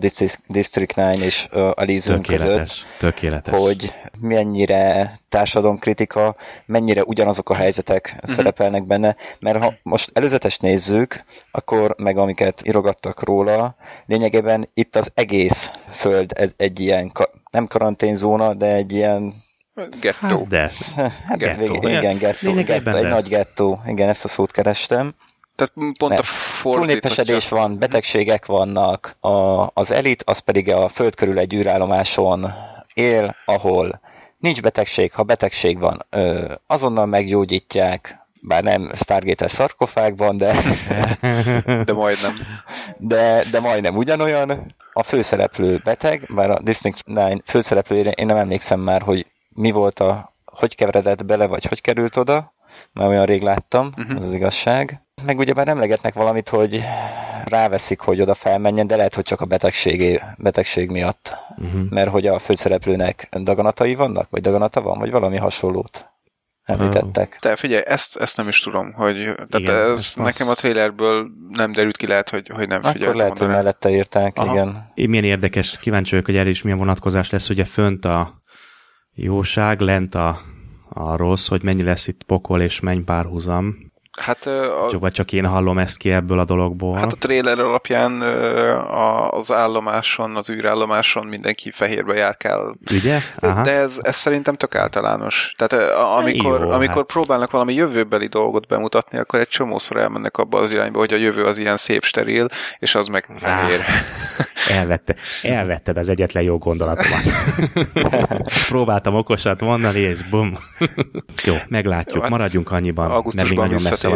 District 9 és a Elysium között. Tökéletes. Hogy mennyire társadalomkritika, mennyire ugyanazok a helyzetek szerepelnek benne, mert ha most előzetes nézzük, akkor meg amiket írogattak róla, lényegében itt az egész föld egy ilyen, nem karanténzóna, de egy ilyen gettó. Gettó. Egy nagy gettó. Igen, ezt a szót kerestem. Tehát pont mert a fordított. Túlnépesedés van, betegségek vannak, az elit, az pedig a föld körül egy űrállomáson él, ahol nincs betegség, ha betegség van, azonnal meggyógyítják, bár nem Stargate-es szarkofág van, de majdnem. De majdnem ugyanolyan. A főszereplő beteg, bár a District 9 főszereplőjére én nem emlékszem már, hogy mi volt hogy keveredett bele, vagy hogy került oda, már olyan rég láttam, az az igazság. Meg ugyebár emlegetnek valamit, hogy ráveszik, hogy oda felmenjen, de lehet, hogy csak a betegség miatt. Mert hogy a főszereplőnek daganatai vannak, vagy daganata van, vagy valami hasonlót említettek. Te figyelj, ezt nem is tudom, hogy nekem a trailerből nem derült ki, lehet, hogy nem figyeltem. Akkor lehet, hogy mellette írták, igen. Milyen érdekes, kíváncsi vagyok, hogy erre is milyen vonatkozás lesz, ugye fönt a jóság, lent a rossz, hogy mennyi lesz itt pokol és menny párhuzam. Hát vagy csak én hallom ezt ki ebből a dologból. Hát a trailer alapján az állomáson, az űrállomáson mindenki fehérbe járkál. Ugye? Aha. De ez szerintem tök általános. Tehát amikor próbálnak valami jövőbeli dolgot bemutatni, akkor egy csomószor elmennek abba az irányba, hogy a jövő az ilyen szép steril, és az meg fehér. Elvetted az egyetlen jó gondolatomat. Próbáltam okosat mondani, és bum. Jó, meglátjuk. Jó, hát maradjunk annyiban. Augusztusban visszatérünk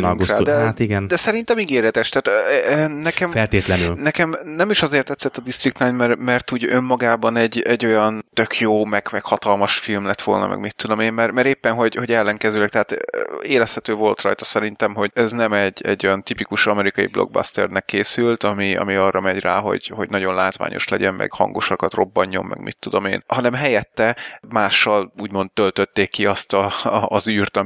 rá, de szerintem ígéretes. Tehát, nekem, feltétlenül. Nekem nem is azért tetszett a District 9, mert úgy önmagában egy olyan tök jó, meg hatalmas film lett volna, meg mit tudom én, mert éppen, hogy ellenkezőleg, tehát érezhető volt rajta szerintem, hogy ez nem egy olyan tipikus amerikai blockbusternek készült, ami arra megy rá, hogy nagyon látványos legyen, meg hangosakat robbanjon, meg mit tudom én, hanem helyette mással úgymond töltötték ki azt az űrt,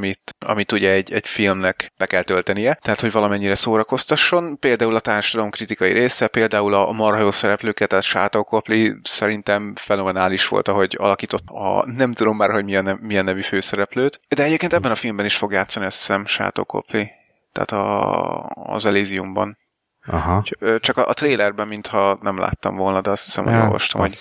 amit ugye egy filmnek be kell töltenie, tehát hogy valamennyire szórakoztasson, például a társadalom kritikai része, például a marha jó szereplőket, tehát Sharlto Copley szerintem fenomenális volt, ahogy alakított a nem tudom már, hogy milyen nevű főszereplőt, de egyébként ebben a filmben is fog játszani, azt hiszem, Sharlto Copley, tehát az Elysiumban. Aha. Csak a trailerben, mintha nem láttam volna, de azt hiszem, hogy olvastam, hogy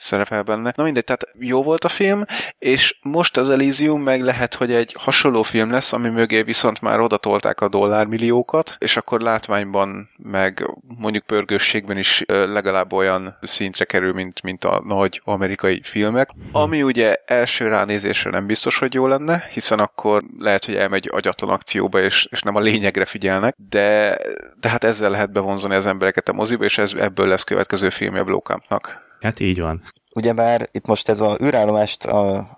szerepel benne. Na mindegy, tehát jó volt a film, és most az Elysium meg lehet, hogy egy hasonló film lesz, ami mögé viszont már odatolták a dollármilliókat, és akkor látványban, meg mondjuk pörgősségben is legalább olyan szintre kerül, mint a nagy amerikai filmek, ami ugye első ránézésre nem biztos, hogy jó lenne, hiszen akkor lehet, hogy elmegy agyatlan akcióba, és nem a lényegre figyelnek, de hát ezzel lehet bevonzani az embereket a moziba, és ebből lesz következő filmje Blowcampnak. Hát így van. Ugyebár itt most ez az űrállomást,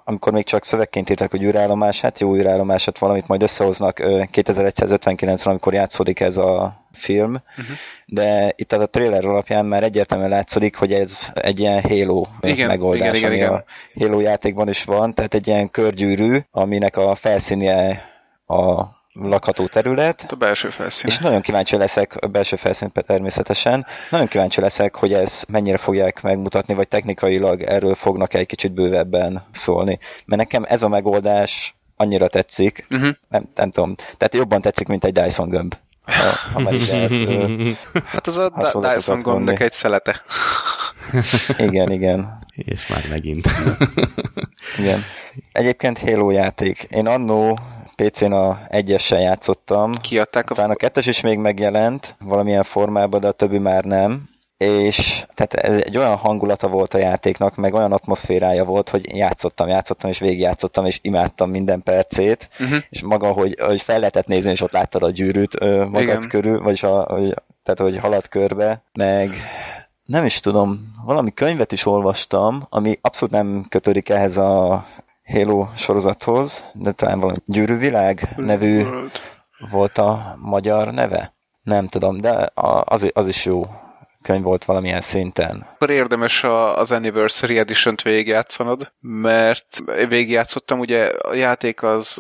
amikor még csak szövegként írták, hogy űrállomás, hát jó űrállomás, hát valamit majd összehoznak 2159-re, amikor játszódik ez a film, de itt a trailer alapján már egyértelműen látszik, hogy ez egy ilyen Halo megoldás, ami a Halo játékban is van, tehát egy ilyen körgyűrű, aminek a felszínje a lakható terület. A belső felszín. És nagyon kíváncsi leszek, a belső felszín természetesen, nagyon kíváncsi leszek, hogy ez mennyire fogják megmutatni, vagy technikailag erről fognak egy kicsit bővebben szólni. Mert nekem ez a megoldás annyira tetszik, nem tudom, tehát jobban tetszik, mint egy Dyson gömb. Ha már így hát az a Dyson gombnak egy szelete. Igen. És már megint. Igen. Egyébként Halo játék. Én annó PC-n a 1-essel játszottam. Kiadták a 2-es is még megjelent valamilyen formában, de a többi már nem. és tehát egy olyan hangulata volt a játéknak, meg olyan atmoszférája volt, hogy játszottam, és végigjátszottam, és imádtam minden percét, és maga, hogy fel lehetett nézni, és ott láttad a gyűrűt magad igen. körül, vagyis hogy halad körbe, meg nem is tudom, valami könyvet is olvastam, ami abszolút nem kötődik ehhez a Halo sorozathoz, de talán valami Gyűrűvilág nevű volt a magyar neve. Nem tudom, de az is jó könyv volt valamilyen szinten. Akkor érdemes az Anniversary Edition-t végigjátszanod, mert végigjátszottam, ugye a játék az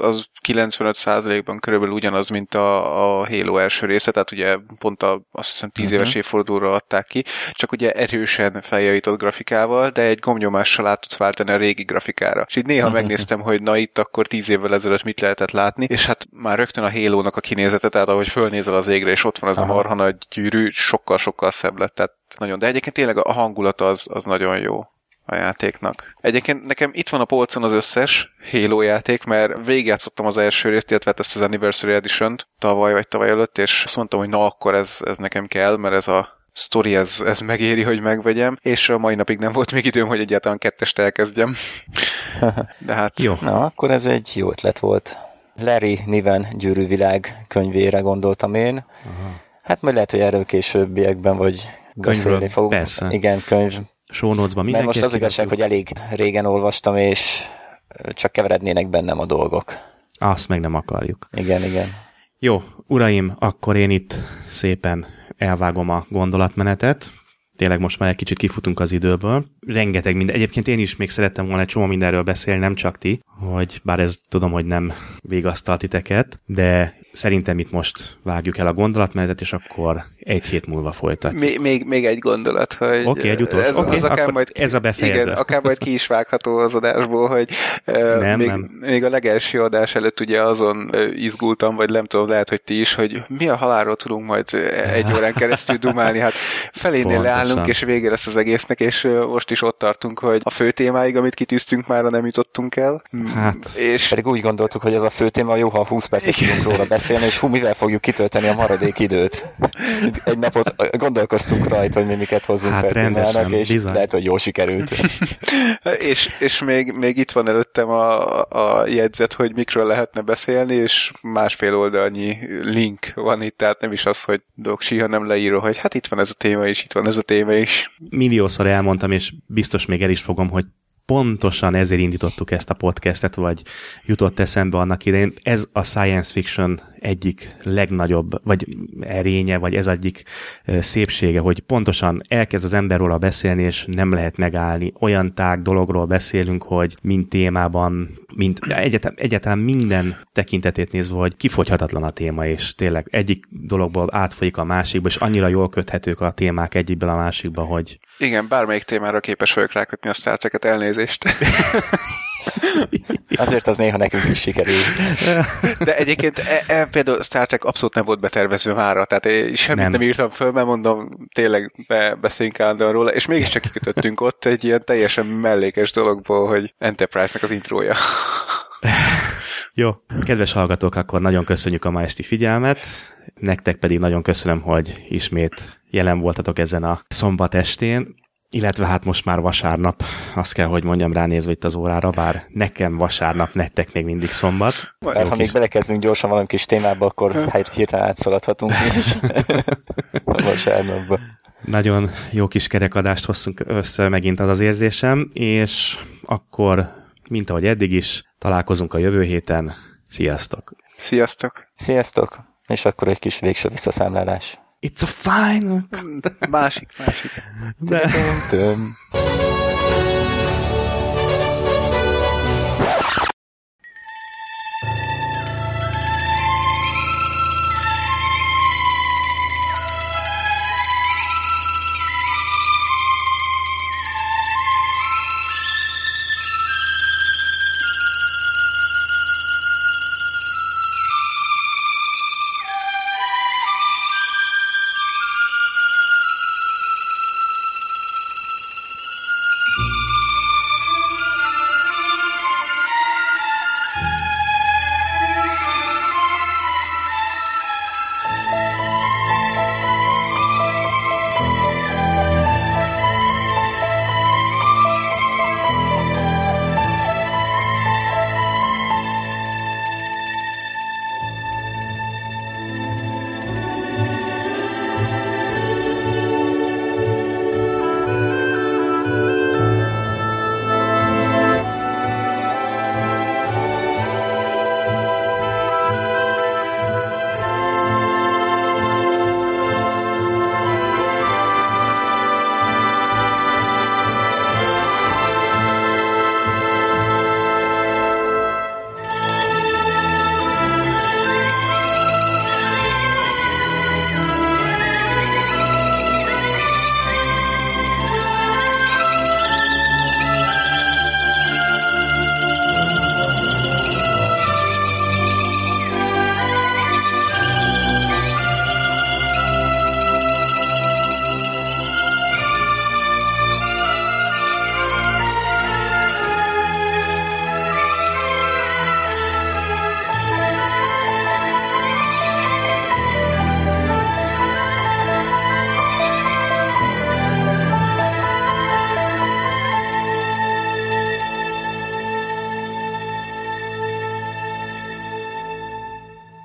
95%-ban körülbelül ugyanaz, mint a Halo első része, tehát ugye pont azt hiszem 10 éves évfordulóra adták ki, csak ugye erősen feljavított grafikával, de egy gombnyomással át tudsz váltani a régi grafikára. És így néha megnéztem, hogy na itt akkor 10 évvel ezelőtt mit lehetett látni, és hát már rögtön a Halo-nak a kinézete, tehát ahogy fölnézel az égre, és ott van az a marha nagy gyűrű, sokkal-sokkal szebb lett. Tehát nagyon, de egyébként tényleg a hangulat az nagyon jó a játéknak. Egyébként nekem itt van a polcon az összes Halo játék, mert végigjátszottam az első részt, illetve ezt az Anniversary Edition-t tavaly előtt, és azt mondtam, hogy na akkor ez nekem kell, mert ez a sztori, ez megéri, hogy megvegyem, és a mai napig nem volt még időm, hogy egyáltalán kettest elkezdjem. De hát... Jó. Na, akkor ez egy jó ötlet volt. Larry Niven Gyűrűvilág könyvére gondoltam én. Hát majd lehet, hogy erről későbbiekben vagy beszélni fogunk. Persze. Igen, könyv. Show notes-ban mindenki. Mert most az igazság, hogy elég régen olvastam, és csak keverednének bennem a dolgok. Azt meg nem akarjuk. Igen, igen. Jó, uraim, akkor én itt szépen elvágom a gondolatmenetet. Tényleg most már egy kicsit kifutunk az időből. Rengeteg minden. Egyébként én is még szerettem volna egy csomó mindenről beszélni, nem csak ti, hogy bár ez tudom, hogy nem végasztal titeket, de szerintem itt most vágjuk el a gondolatmenetet, és akkor egy hét múlva folytatjuk. Még egy gondolat, hogy... Oké, egy utolsó. Ez a befejező. Igen, akár majd ki is vágható az adásból, hogy még a legelső adás előtt ugye azon izgultam, vagy nem tudom, lehet, hogy ti is, hogy mi a halálról tudunk majd egy órán keresztül dumálni. Hát felénél leállunk, és vége lesz az egésznek, és most is ott tartunk, hogy a fő témáig, amit kitűztünk, már nem jutottunk el. Hát, és... pedig úgy gondoltuk, hogy az a fő téma jó, ha 20 percet tudunk róla beszélni, és mivel fogjuk kitölteni a maradék időt. Egy napot gondolkoztunk rajta, hogy mi miket hozzunk hát feltémának, és bizony. Lehet, hogy jól sikerült. és még itt van előttem a jegyzet, hogy mikről lehetne beszélni, és másfél oldalnyi link van itt, tehát nem is az, hogy doksi, hanem leíró, hogy hát itt van ez a téma is, itt van ez a téma is. Milliószor elmondtam, és biztos még el is fogom, hogy pontosan ezért indítottuk ezt a podcastet, vagy jutott eszembe annak idején. Ez a science fiction egyik legnagyobb, vagy erénye, vagy ez egyik szépsége, hogy pontosan elkezd az ember róla beszélni, és nem lehet megállni. Olyan tág dologról beszélünk, hogy mind témában, mind egyáltalán minden tekintetét nézve, hogy kifogyhatatlan a téma, és tényleg egyik dologból átfolyik a másikba, és annyira jól köthetők a témák egyikből a másikba, hogy... Igen, bármelyik témára képes vagyok rákötni a Star Trek-et, elnézést. Azért az néha nekünk is sikerül. De egyébként például Star Trek abszolút nem volt betervezve mára, tehát én semmit nem írtam föl, mert mondom, tényleg beszéljünk állandóan róla, és mégiscsak kikötöttünk ott egy ilyen teljesen mellékes dologból, hogy Enterprise-nek az intrója. Jó, kedves hallgatók, akkor nagyon köszönjük a ma esti figyelmet, nektek pedig nagyon köszönöm, hogy ismét jelen voltatok ezen a szombat estén, illetve hát most már vasárnap, azt kell, hogy mondjam, ránézve itt az órára, bár nekem vasárnap, nektek még mindig szombat. Mert ha még belekezdünk gyorsan valami kis témába, akkor hirtelen átszaladhatunk is vasárnapba. Nagyon jó kis kerekadást hoztunk össze, megint az az érzésem, és akkor, mint ahogy eddig is, találkozunk a jövő héten. Sziasztok! Sziasztok! Sziasztok! És akkor egy kis végső visszaszámlálás. It's a final. Másik. De.